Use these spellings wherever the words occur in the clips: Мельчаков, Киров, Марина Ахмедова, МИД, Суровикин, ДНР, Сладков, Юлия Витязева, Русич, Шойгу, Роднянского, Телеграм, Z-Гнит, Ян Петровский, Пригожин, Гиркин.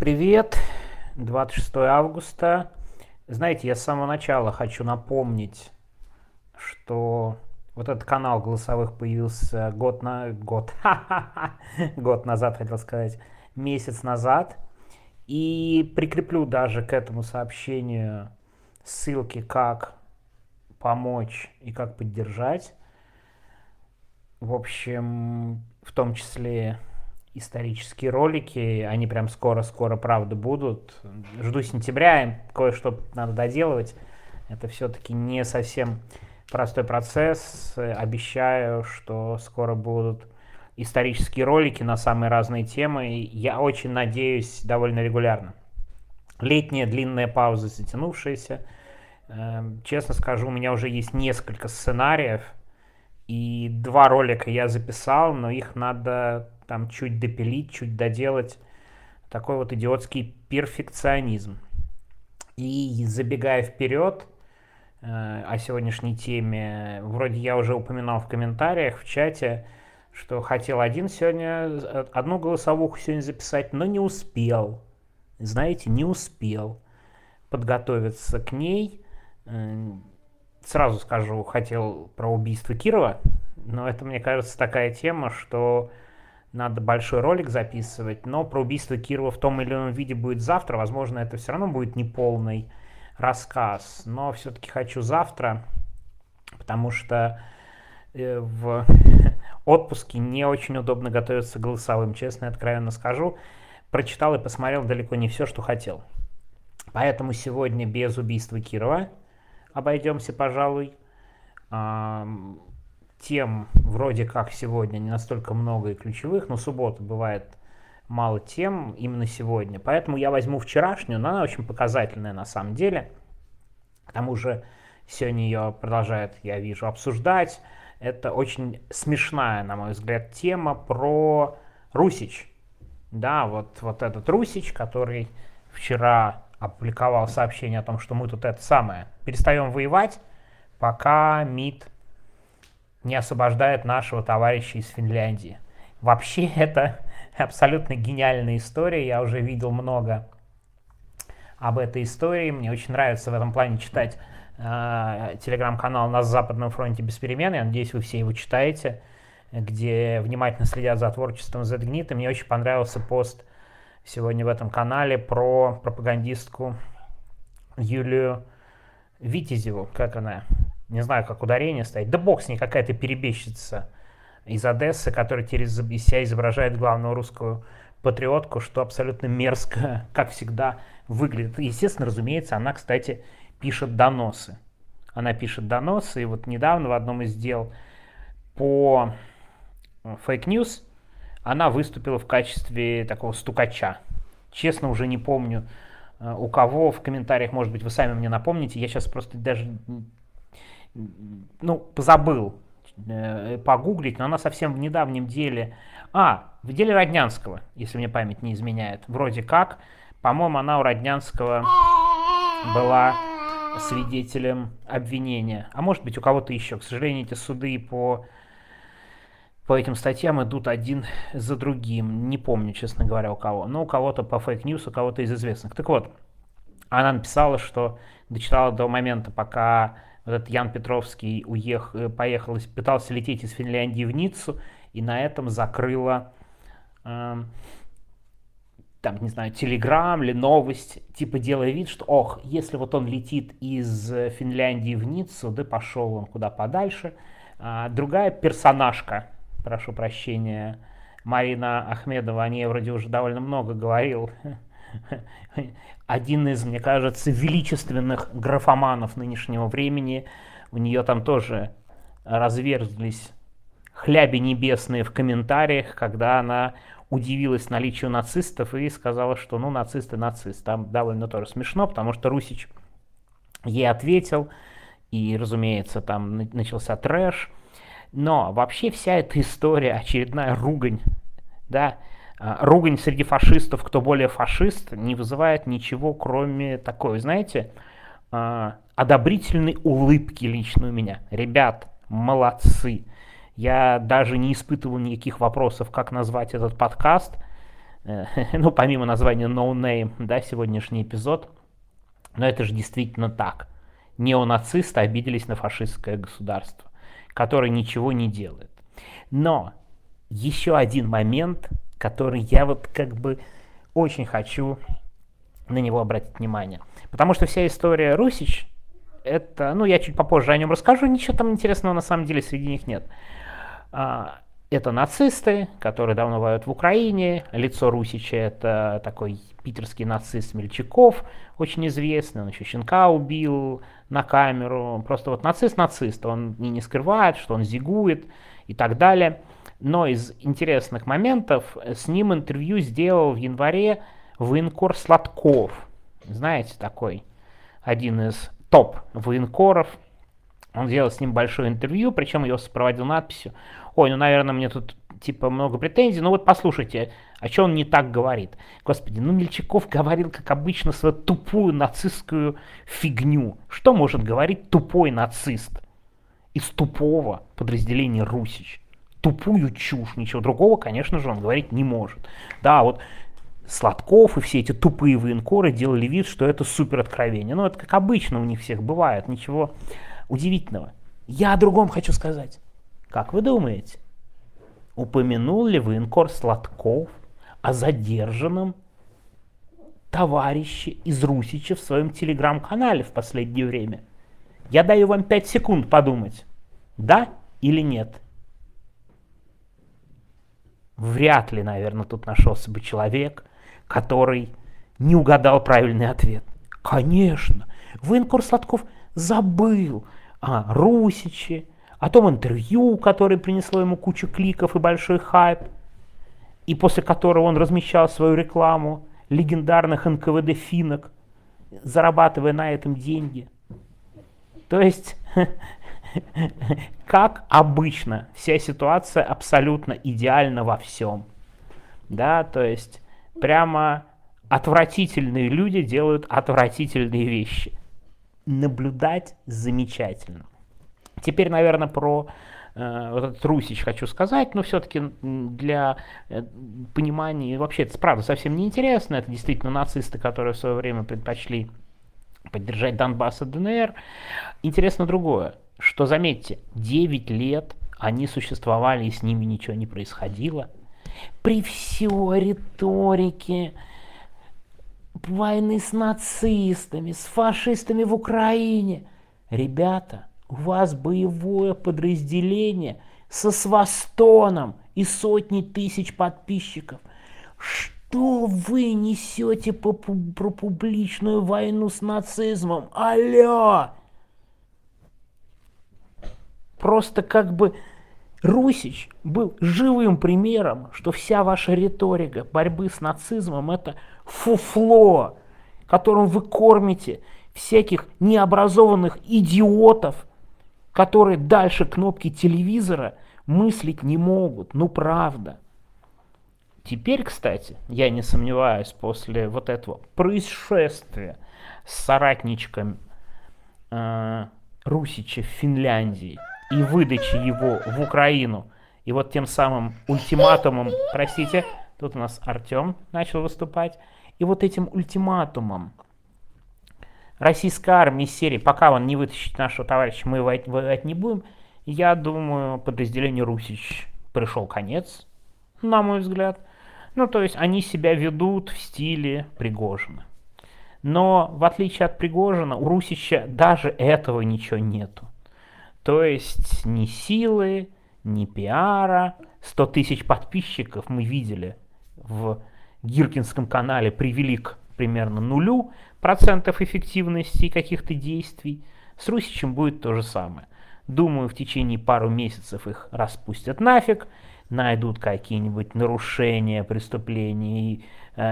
привет. 26 августа. Знаете, я с самого начала хочу напомнить, что вот этот канал голосовых появился месяц назад. И прикреплю даже к этому сообщению ссылки, как помочь и как поддержать. В общем, в том числе исторические ролики, они прям скоро, правда, будут. Жду сентября, им кое-что надо доделывать. Это все-таки не совсем простой процесс. Обещаю, что скоро будут исторические ролики на самые разные темы. Я очень надеюсь, довольно регулярно. Летняя длинная пауза, затянувшаяся. Честно скажу, у меня уже есть несколько сценариев. И 2 ролика я записал, но их надо там чуть допилить, чуть доделать. Такой вот идиотский перфекционизм. И забегая вперед о сегодняшней теме, вроде я уже упоминал в комментариях, в чате, что хотел одну голосовуху сегодня записать, но не успел. Знаете, не успел подготовиться к ней. Сразу скажу, хотел про убийство Кирова, но это, мне кажется, такая тема, что надо большой ролик записывать, но про убийство Кирова в том или ином виде будет завтра, возможно, это все равно будет неполный рассказ, но все-таки хочу завтра, потому что в отпуске не очень удобно готовиться к голосовым, честно и откровенно скажу, прочитал и посмотрел далеко не все, что хотел, поэтому сегодня без убийства Кирова обойдемся, пожалуй. Тем вроде как сегодня не настолько много и ключевых, но суббота бывает мало тем именно сегодня. Поэтому я возьму вчерашнюю, но она очень показательная на самом деле. К тому же сегодня ее продолжают, я вижу, обсуждать. Это очень смешная, на мой взгляд, тема про Русич. Да, вот этот Русич, который вчера опубликовал сообщение о том, что мы тут это самое перестаем воевать, пока МИД не освобождает нашего товарища из Финляндии. Вообще это абсолютно гениальная история, я уже видел много об этой истории, мне очень нравится в этом плане читать телеграм-канал «На Западном фронте без перемен», я надеюсь, вы все его читаете, где внимательно следят за творчеством Z-Гнита. Мне очень понравился пост сегодня в этом канале про пропагандистку Юлию Витязеву. Как она? Не знаю, как ударение стоит. Да бог с ней, какая-то перебежчица из Одессы, которая через себя изображает главную русскую патриотку, что абсолютно мерзко, как всегда, выглядит. Естественно, разумеется, она, кстати, пишет доносы. Она пишет доносы, и вот недавно в одном из дел по фейк-ньюс она выступила в качестве такого стукача. Честно, уже не помню, у кого. В комментариях, может быть, вы сами мне напомните. Я сейчас просто даже позабыл погуглить, но она совсем в недавнем деле. В деле Роднянского, если мне память не изменяет. Вроде как, по-моему, она у Роднянского была свидетелем обвинения. А может быть, у кого-то еще. К сожалению, эти суды по этим статьям идут один за другим. Не помню, честно говоря, у кого. Но у кого-то по фейк-ньюс, у кого-то из известных. Так вот, она написала, что дочитала до момента, пока вот этот Ян Петровский пытался лететь из Финляндии в Ниццу, и на этом закрыла Телеграм или новость, делая вид, что если вот он летит из Финляндии в Ниццу, да пошел он куда подальше. Другая персонажка, прошу прощения, Марина Ахмедова, о ней вроде уже довольно много говорил. Один из, мне кажется, величественных графоманов нынешнего времени. У нее там тоже разверзлись хляби небесные в комментариях, когда она удивилась наличию нацистов и сказала, что нацист. Там довольно тоже смешно, потому что Русич ей ответил, и, разумеется, там начался трэш. Но вообще вся эта история, очередная ругань, да, ругань среди фашистов, кто более фашист, не вызывает ничего, кроме такой, знаете, одобрительной улыбки лично у меня. Ребят, молодцы. Я даже не испытывал никаких вопросов, как назвать этот подкаст. ну, помимо названия No Name, да, сегодняшний эпизод, но это же действительно так. Неонацисты обиделись на фашистское государство, которое ничего не делает. Но еще один момент, который я вот как бы очень хочу на него обратить внимание. Потому что вся история Русич, это, ну, я чуть попозже о нем расскажу, ничего там интересного на самом деле среди них нет. Это нацисты, которые давно воюют в Украине. Лицо Русича — это такой питерский нацист Мельчаков, очень известный, он еще щенка убил на камеру. Просто вот нацист-нацист, он не скрывает, что он зигует и так далее. Но из интересных моментов, с ним интервью сделал в январе военкор Сладков. Знаете, такой один из топ-военкоров. Он сделал с ним большое интервью, причем его сопроводил надписью: «Ой, ну, наверное, мне тут типа много претензий, но вот послушайте, о чем он не так говорит». Господи, ну Мельчаков говорил, как обычно, свою тупую нацистскую фигню. Что может говорить тупой нацист из тупого подразделения Русич? Тупую чушь, ничего другого, конечно же, он говорить не может. Да, вот Сладков и все эти тупые военкоры делали вид, что это супер откровение. Ну, это как обычно у них всех бывает, ничего удивительного. Я о другом хочу сказать. Как вы думаете, упомянул ли военкор Сладков о задержанном товарище из Русича в своем телеграм-канале в последнее время? Я даю вам 5 секунд подумать, да или нет. Вряд ли, наверное, тут нашелся бы человек, который не угадал правильный ответ. Конечно, военкор Сладков забыл о Русиче, о том интервью, которое принесло ему кучу кликов и большой хайп, и после которого он размещал свою рекламу легендарных НКВД-финок, зарабатывая на этом деньги. То есть, как обычно, вся ситуация абсолютно идеальна во всем. Да, то есть, прямо отвратительные люди делают отвратительные вещи. Наблюдать замечательно. Теперь, наверное, про вот этот Русич хочу сказать, но все-таки для понимания, вообще это правда совсем не интересно, это действительно нацисты, которые в свое время предпочли поддержать Донбасс и ДНР. Интересно другое, что, заметьте, 9 лет они существовали, и с ними ничего не происходило. При всей риторике войны с нацистами, с фашистами в Украине, ребята, у вас боевое подразделение со свастоном и сотни тысяч подписчиков. Что вы несете про публичную войну с нацизмом? Алло! Просто как бы Русич был живым примером, что вся ваша риторика борьбы с нацизмом — это фуфло, которым вы кормите всяких необразованных идиотов, которые дальше кнопки телевизора мыслить не могут. Ну, правда. Теперь, кстати, я не сомневаюсь, после вот этого происшествия с соратничком Русича в Финляндии и выдачи его в Украину, и вот тем самым ультиматумом, простите, тут у нас Артем начал выступать, и вот этим ультиматумом российской армии из серии: пока он не вытащит нашего товарища, мы воевать не будем, я думаю, подразделению Русич пришел конец, на мой взгляд. Ну, то есть они себя ведут в стиле Пригожина. Но, в отличие от Пригожина, у Русича даже этого ничего нету. То есть ни силы, ни пиара. 100 тысяч подписчиков, мы видели, в Гиркинском канале привели к примерно 0% эффективности каких-то действий. С Русичем будет то же самое. Думаю, в течение пару месяцев их распустят нафиг, найдут какие-нибудь нарушения, преступления и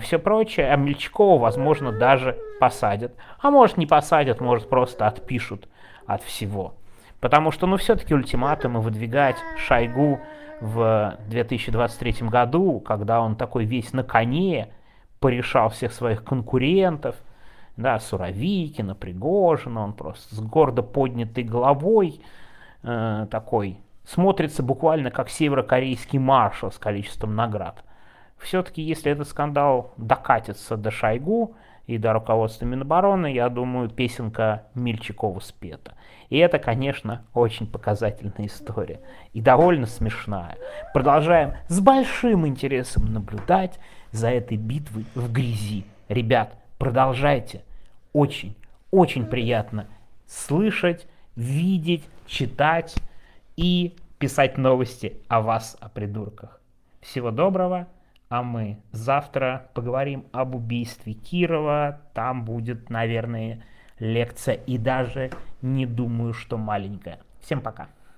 все прочее. А Мельчакова, возможно, даже посадят. А может, не посадят, может, просто отпишут от всего. Потому что, ну, все-таки ультиматумы выдвигать Шойгу в 2023 году, когда он такой весь на коне, порешал всех своих конкурентов, да, Суровикина, Пригожина, он просто с гордо поднятой головой такой, смотрится буквально как северокорейский маршал с количеством наград. все-таки если этот скандал докатится до Шойгу и до руководства Минобороны, я думаю, песенка Мельчакова спета. И это, конечно, очень показательная история. И довольно смешная. Продолжаем с большим интересом наблюдать за этой битвой в грязи. Ребят, продолжайте. Очень, очень приятно слышать, видеть, читать и писать новости о вас, о придурках. Всего доброго. А мы завтра поговорим об убийстве Кирова. Там будет, наверное, лекция. И даже не думаю, что маленькая. Всем пока.